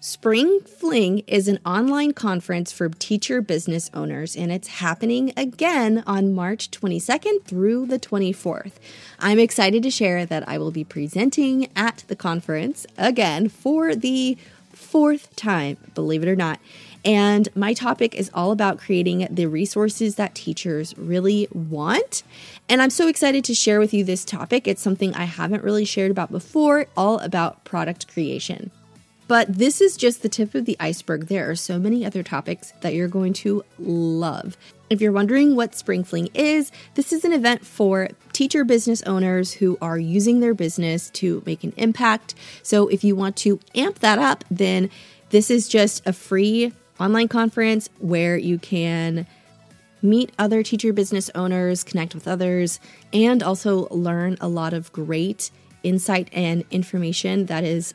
Spring Fling is an online conference for teacher business owners, and it's happening again on March 22nd through the 24th. I'm excited to share that I will be presenting at the conference again for the fourth time, believe it or not. And my topic is all about creating the resources that teachers really want. And I'm so excited to share with you this topic. It's something I haven't really shared about before, all about product creation. But this is just the tip of the iceberg. There are so many other topics that you're going to love. If you're wondering what Spring Fling is, this is an event for teacher business owners who are using their business to make an impact. So if you want to amp that up, then this is just a free online conference where you can meet other teacher business owners, connect with others, and also learn a lot of great insight and information that is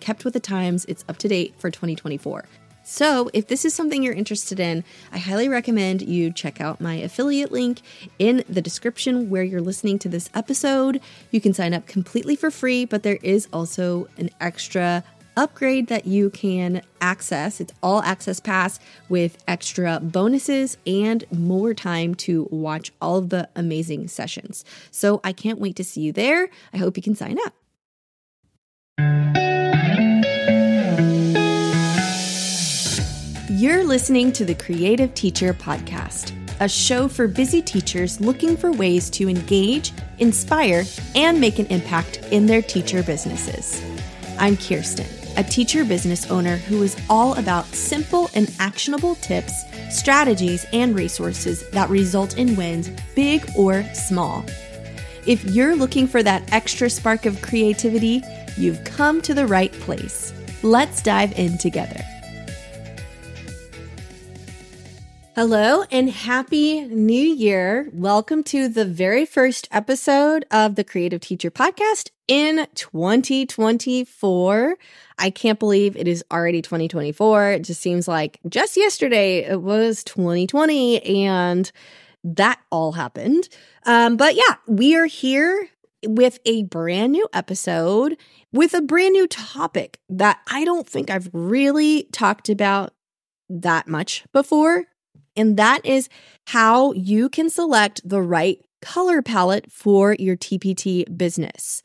kept with the times. It's up to date for 2024. So if this is something you're interested in, I highly recommend you check out my affiliate link in the description where you're listening to this episode. You can sign up completely for free, but there is also an extra upgrade that you can access. It's all access pass with extra bonuses and more time to watch all of the amazing sessions. So I can't wait to see you there. I hope you can sign up. You're listening to the Creative Teacher Podcast, a show for busy teachers looking for ways to engage, inspire, and make an impact in their teacher businesses. I'm Kirsten, a teacher business owner who is all about simple and actionable tips, strategies, and resources that result in wins, big or small. If you're looking for that extra spark of creativity, you've come to the right place. Let's dive in together. Hello and happy new year. Welcome to the very first episode of the Creative Teacher Podcast in 2024. I can't believe it is already 2024. It just seems like just yesterday it was 2020 and that all happened. But yeah, we are here with a brand new episode with a brand new topic that I don't think I've really talked about that much before. And that is how you can select the right color palette for your TPT business.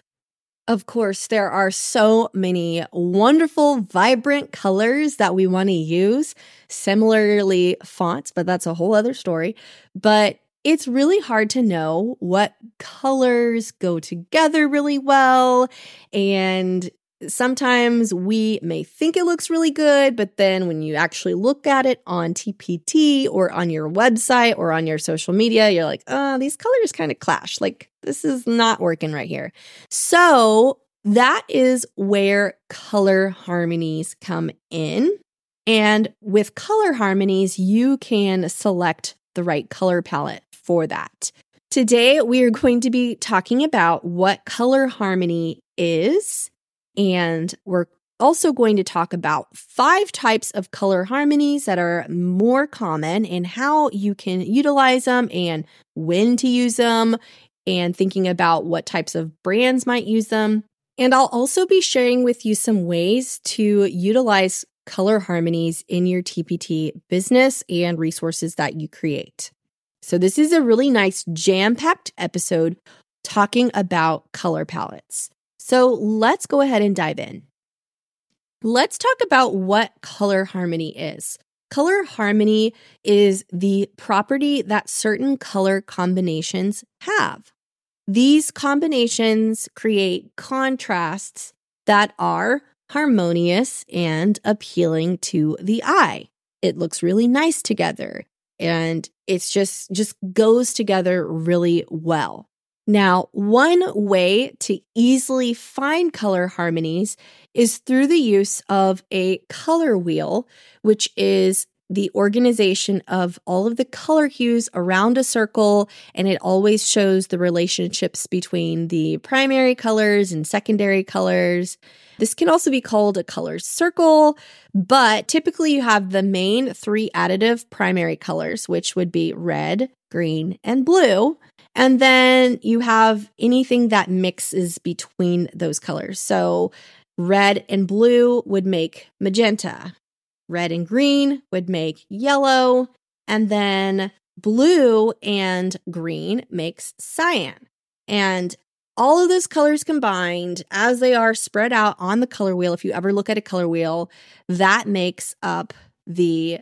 Of course, there are so many wonderful, vibrant colors that we want to use. Similarly, fonts, but that's a whole other story. But it's really hard to know what colors go together really well. And sometimes we may think it looks really good, but then when you actually look at it on TPT or on your website or on your social media, you're like, oh, these colors kind of clash. Like, this is not working right here. So that is where color harmonies come in. And with color harmonies, you can select the right color palette for that. Today, we are going to be talking about what color harmony is. And we're also going to talk about 5 types of color harmonies that are more common and how you can utilize them and when to use them and thinking about what types of brands might use them. And I'll also be sharing with you some ways to utilize color harmonies in your TPT business and resources that you create. So this is a really nice jam-packed episode talking about color palettes. So let's go ahead and dive in. Let's talk about what color harmony is. Color harmony is the property that certain color combinations have. These combinations create contrasts that are harmonious and appealing to the eye. It looks really nice together, and it's just goes together really well. Now, one way to easily find color harmonies is through the use of a color wheel, which is the organization of all of the color hues around a circle, and it always shows the relationships between the primary colors and secondary colors. This can also be called a color circle, but typically you have the main 3 additive primary colors, which would be red, green, and blue. And then you have anything that mixes between those colors. So Red and blue would make magenta. Red and green would make yellow. And then blue and green makes cyan. And all of those colors combined, as they are spread out on the color wheel, if you ever look at a color wheel, that makes up the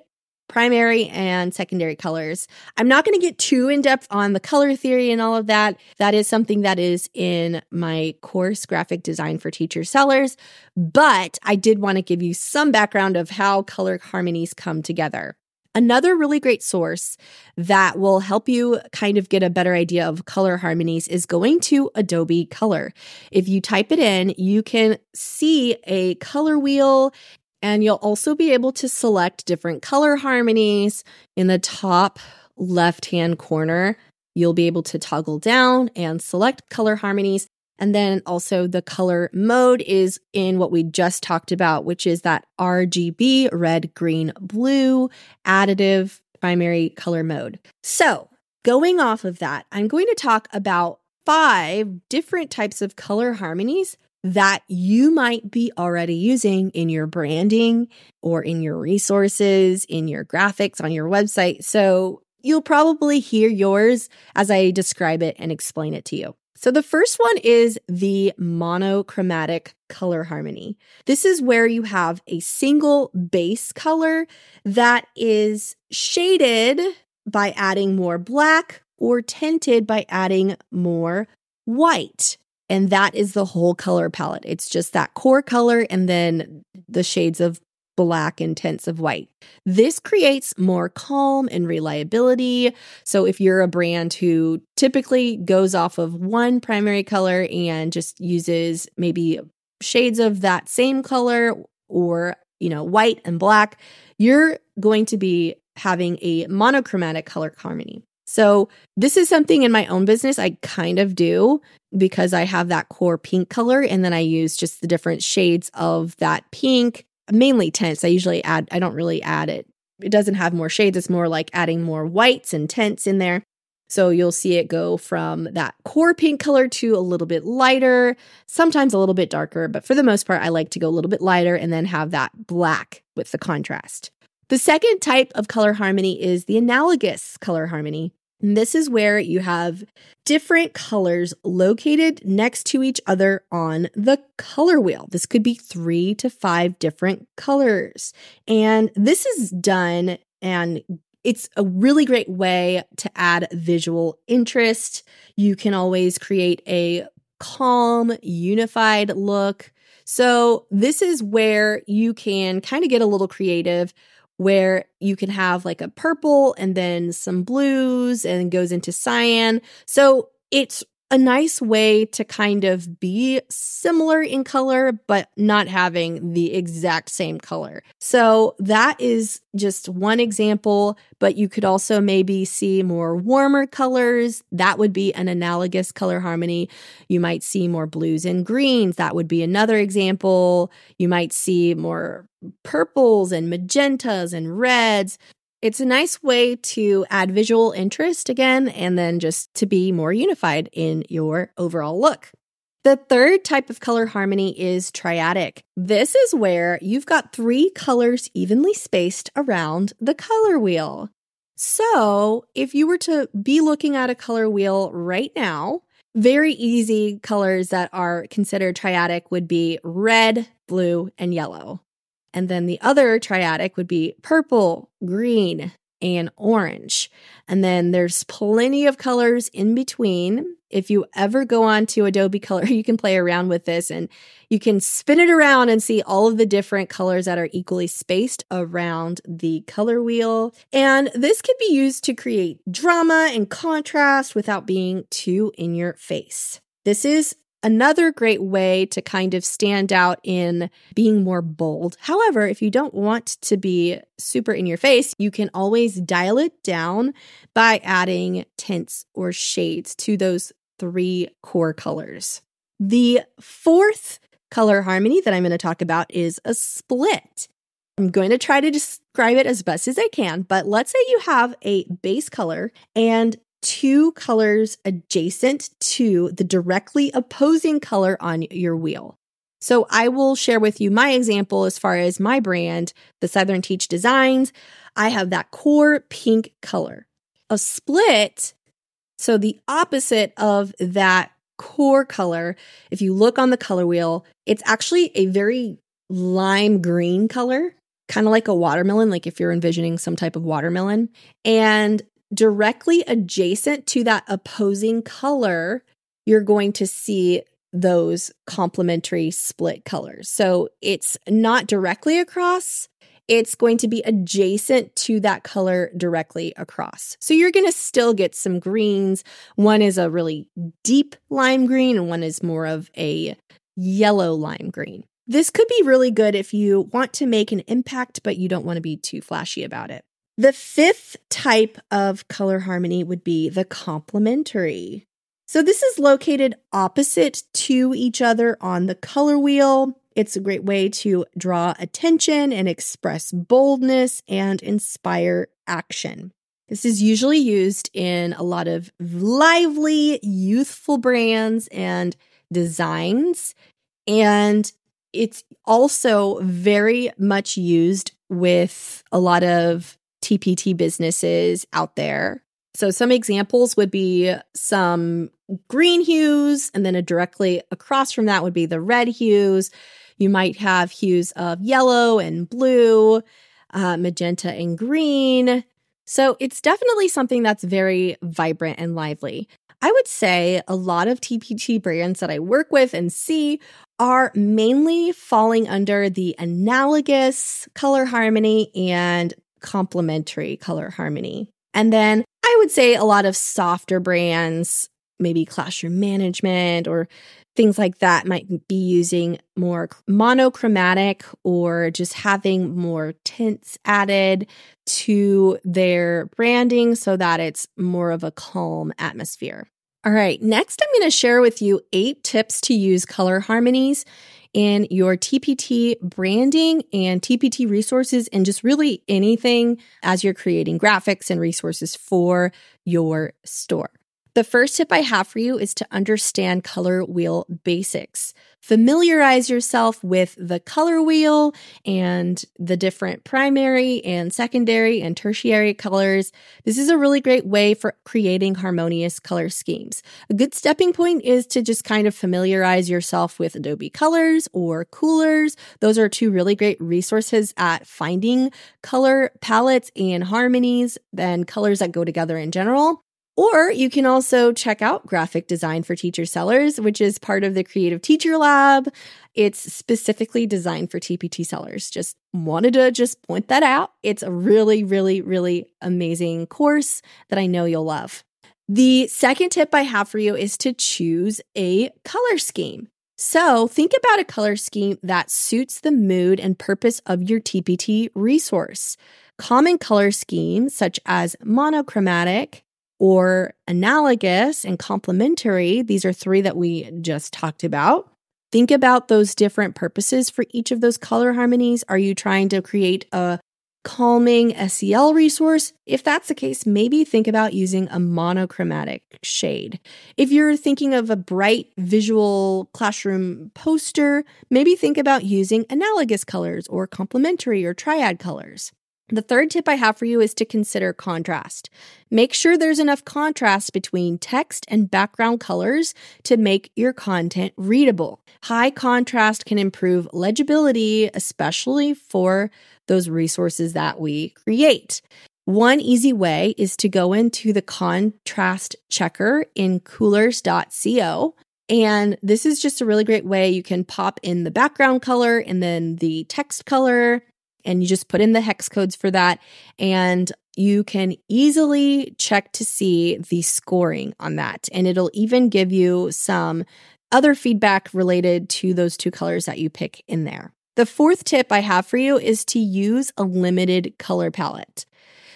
primary and secondary colors. I'm not going to get too in-depth on the color theory and all of that. That is something that is in my course, Graphic Design for Teacher Sellers, but I did want to give you some background of how color harmonies come together. Another really great source that will help you kind of get a better idea of color harmonies is going to Adobe Color. If you type it in, you can see a color wheel, and you'll also be able to select different color harmonies. In the top left-hand corner, you'll be able to toggle down and select color harmonies. And then also the color mode is in what we just talked about, which is that RGB, red, green, blue, additive primary color mode. So going off of that, I'm going to talk about 5 different types of color harmonies that you might be already using in your branding or in your resources, in your graphics, on your website. So you'll probably hear yours as I describe it and explain it to you. So the first one is the monochromatic color harmony. This is where you have a single base color that is shaded by adding more black or tinted by adding more white. And that is the whole color palette. It's just that core color and then the shades of black and tints of white. This creates more calm and reliability. So if you're a brand who typically goes off of one primary color and just uses maybe shades of that same color or, you know, white and black, you're going to be having a monochromatic color harmony. So this is something in my own business I kind of do because I have that core pink color and then I use just the different shades of that pink, mainly tints. I don't really add it. It doesn't have more shades. It's more like adding more whites and tints in there. So you'll see it go from that core pink color to a little bit lighter, sometimes a little bit darker, but for the most part, I like to go a little bit lighter and then have that black with the contrast. The second type of color harmony is the analogous color harmony. And this is where you have different colors located next to each other on the color wheel. This could be 3 to 5 different colors. And this is done, and it's a really great way to add visual interest. You can always create a calm, unified look. So this is where you can kind of get a little creative, where you can have like a purple and then some blues and goes into cyan. So it's a nice way to kind of be similar in color, but not having the exact same color. So that is just one example, but you could also maybe see more warmer colors. That would be an analogous color harmony. You might see more blues and greens. That would be another example. You might see more purples and magentas and reds. It's a nice way to add visual interest again, and then just to be more unified in your overall look. The third type of color harmony is triadic. This is where you've got 3 colors evenly spaced around the color wheel. So if you were to be looking at a color wheel right now, very easy colors that are considered triadic would be red, blue, and yellow. And then the other triadic would be purple, green, and orange. And then there's plenty of colors in between. If you ever go on to Adobe Color, you can play around with this and you can spin it around and see all of the different colors that are equally spaced around the color wheel. And this could be used to create drama and contrast without being too in your face. This is another great way to kind of stand out in being more bold. However, if you don't want to be super in your face, you can always dial it down by adding tints or shades to those 3 core colors. The fourth color harmony that I'm going to talk about is a split. I'm going to try to describe it as best as I can, but let's say you have a base color and 2 colors adjacent to the directly opposing color on your wheel. So I will share with you my example as far as my brand, the Southern Teach Designs. I have that core pink color. A split, so the opposite of that core color, if you look on the color wheel, it's actually a very lime green color, kind of like a watermelon, like if you're envisioning some type of watermelon. And directly adjacent to that opposing color, you're going to see those complementary split colors. So it's not directly across, it's going to be adjacent to that color directly across. So you're going to still get some greens. One is a really deep lime green and one is more of a yellow lime green. This could be really good if you want to make an impact, but you don't want to be too flashy about it. The fifth type of color harmony would be the complementary. So this is located opposite to each other on the color wheel. It's a great way to draw attention and express boldness and inspire action. This is usually used in a lot of lively, youthful brands and designs. And it's also very much used with a lot of TPT businesses out there. So some examples would be some green hues, and then directly across from that would be the red hues. You might have hues of yellow and blue, magenta and green. So it's definitely something that's very vibrant and lively. I would say a lot of TPT brands that I work with and see are mainly falling under the analogous color harmony and complementary color harmony. And then I would say a lot of softer brands, maybe classroom management or things like that, might be using more monochromatic or just having more tints added to their branding so that it's more of a calm atmosphere. All right, next I'm going to share with you 8 tips to use color harmonies in your TPT branding and TPT resources and just really anything as you're creating graphics and resources for your store. The first tip I have for you is to understand color wheel basics. Familiarize yourself with the color wheel and the different primary and secondary and tertiary colors. This is a really great way for creating harmonious color schemes. A good stepping point is to just kind of familiarize yourself with Adobe Colors or Coolors. Those are 2 really great resources at finding color palettes and harmonies, then colors that go together in general. Or you can also check out Graphic Design for Teacher Sellers, which is part of the Creative Teacher Lab. It's specifically designed for TPT sellers. Just wanted to just point that out. It's a really, really, really amazing course that I know you'll love. The second tip I have for you is to choose a color scheme. So think about a color scheme that suits the mood and purpose of your TPT resource. Common color schemes such as monochromatic, or analogous and complementary. These are 3 that we just talked about. Think about those different purposes for each of those color harmonies. Are you trying to create a calming SEL resource? If that's the case, maybe think about using a monochromatic shade. If you're thinking of a bright visual classroom poster, maybe think about using analogous colors or complementary or triad colors. The third tip I have for you is to consider contrast. Make sure there's enough contrast between text and background colors to make your content readable. High contrast can improve legibility, especially for those resources that we create. One easy way is to go into the contrast checker in coolors.co. And this is just a really great way. You can pop in the background color and then the text color, and you just put in the hex codes for that, and you can easily check to see the scoring on that. And it'll even give you some other feedback related to those 2 colors that you pick in there. The fourth tip I have for you is to use a limited color palette.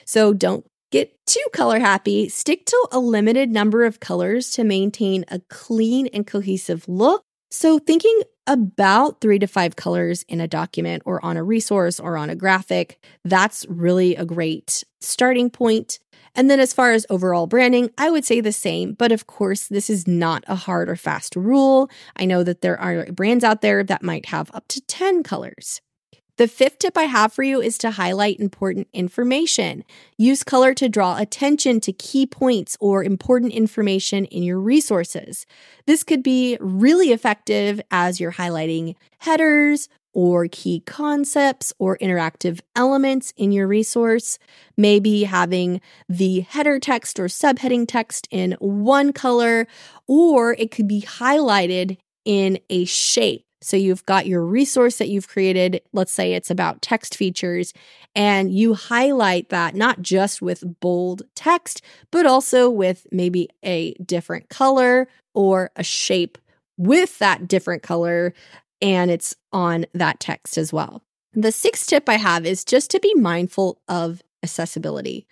So don't get too color happy. Stick to a limited number of colors to maintain a clean and cohesive look. So thinking about 3 to 5 colors in a document or on a resource or on a graphic, that's really a great starting point. And then as far as overall branding, I would say the same, but of course, this is not a hard or fast rule. I know that there are brands out there that might have up to 10 colors. The fifth tip I have for you is to highlight important information. Use color to draw attention to key points or important information in your resources. This could be really effective as you're highlighting headers or key concepts or interactive elements in your resource. Maybe having the header text or subheading text in one color, or it could be highlighted in a shape. So you've got your resource that you've created, let's say it's about text features, and you highlight that not just with bold text, but also with maybe a different color or a shape with that different color, and it's on that text as well. The sixth tip I have is just to be mindful of accessibility.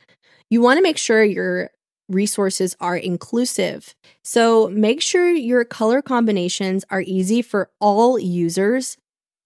You want to make sure your resources are inclusive. So make sure your color combinations are easy for all users,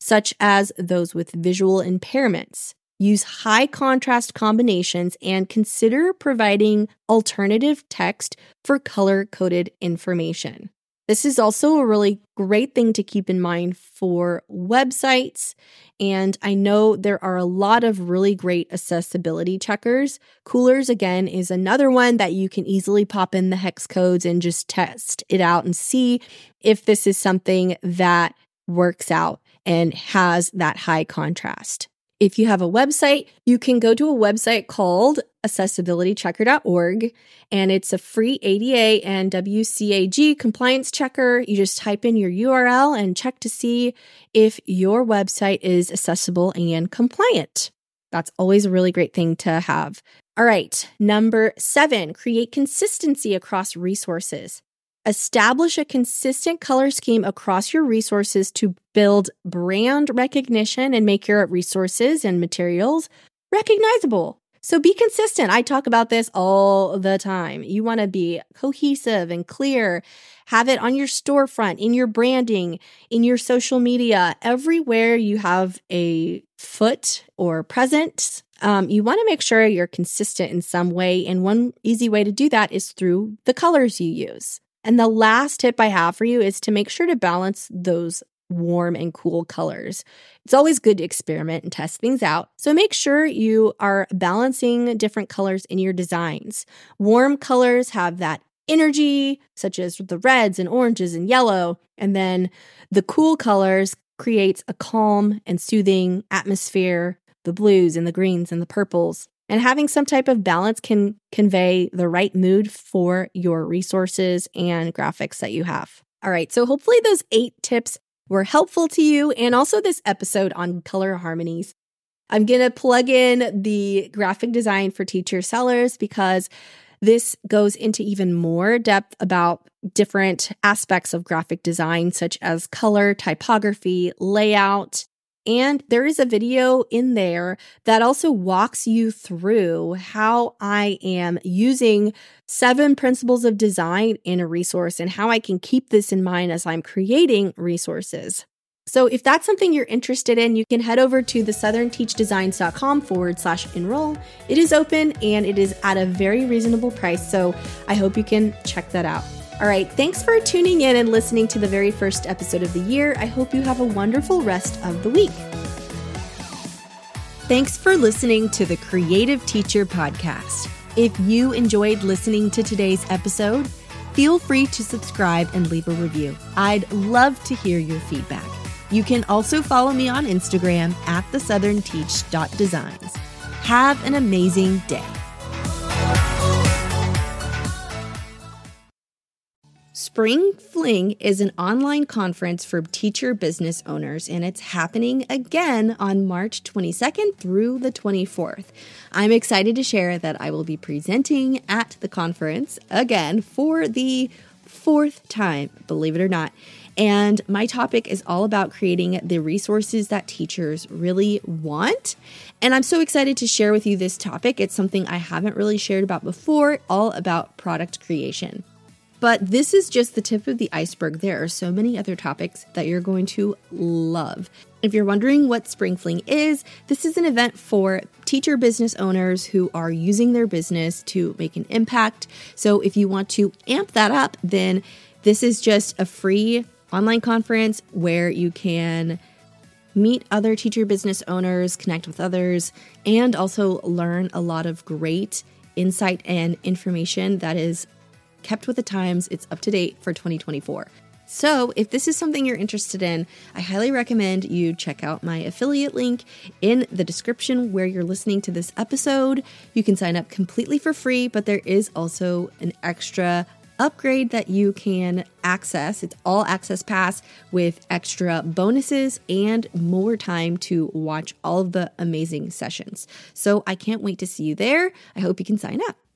such as those with visual impairments. Use high contrast combinations and consider providing alternative text for color-coded information. This is also a really great thing to keep in mind for websites. And I know there are a lot of really great accessibility checkers. Coolors, again, is another one that you can easily pop in the hex codes and just test it out and see if this is something that works out and has that high contrast. If you have a website, you can go to a website called accessibilitychecker.org, and it's a free ADA and WCAG compliance checker. You just type in your URL and check to see if your website is accessible and compliant. That's always a really great thing to have. All right, number 7, create consistency across resources. Establish a consistent color scheme across your resources to build brand recognition and make your resources and materials recognizable. So be consistent. I talk about this all the time. You want to be cohesive and clear. Have it on your storefront, in your branding, in your social media, everywhere you have a foot or presence. You want to make sure you're consistent in some way. And one easy way to do that is through the colors you use. And the last tip I have for you is to make sure to balance those warm and cool colors. It's always good to experiment and test things out. So make sure you are balancing different colors in your designs. Warm colors have that energy, such as the reds and oranges and yellow. And then the cool colors creates a calm and soothing atmosphere, the blues and the greens and the purples. And having some type of balance can convey the right mood for your resources and graphics that you have. All right, so hopefully those 8 tips were helpful to you, and also this episode on color harmonies. I'm going to plug in the graphic design for teacher sellers because this goes into even more depth about different aspects of graphic design, such as color, typography, layout. And there is a video in there that also walks you through how I am using 7 principles of design in a resource and how I can keep this in mind as I'm creating resources. So if that's something you're interested in, you can head over to thesouthernteachdesigns.com/enroll. It is open and it is at a very reasonable price. So I hope you can check that out. All right, thanks for tuning in and listening to the very first episode of the year. I hope you have a wonderful rest of the week. Thanks for listening to the Creative Teacher Podcast. If you enjoyed listening to today's episode, feel free to subscribe and leave a review. I'd love to hear your feedback. You can also follow me on Instagram at thesouthernteach.designs. Have an amazing day. Spring Fling is an online conference for teacher business owners, and it's happening again on March 22nd through the 24th. I'm excited to share that I will be presenting at the conference again for the 4th time, believe it or not. And my topic is all about creating the resources that teachers really want. And I'm so excited to share with you this topic. It's something I haven't really shared about before, all about product creation. But this is just the tip of the iceberg. There are so many other topics that you're going to love. If you're wondering what Spring Fling is, this is an event for teacher business owners who are using their business to make an impact. So if you want to amp that up, then this is just a free online conference where you can meet other teacher business owners, connect with others, and also learn a lot of great insight and information that is kept with the times. It's up to date for 2024. So if this is something you're interested in, I highly recommend you check out my affiliate link in the description where you're listening to this episode. You can sign up completely for free, but there is also an extra upgrade that you can access. It's all access pass with extra bonuses and more time to watch all of the amazing sessions. So I can't wait to see you there. I hope you can sign up.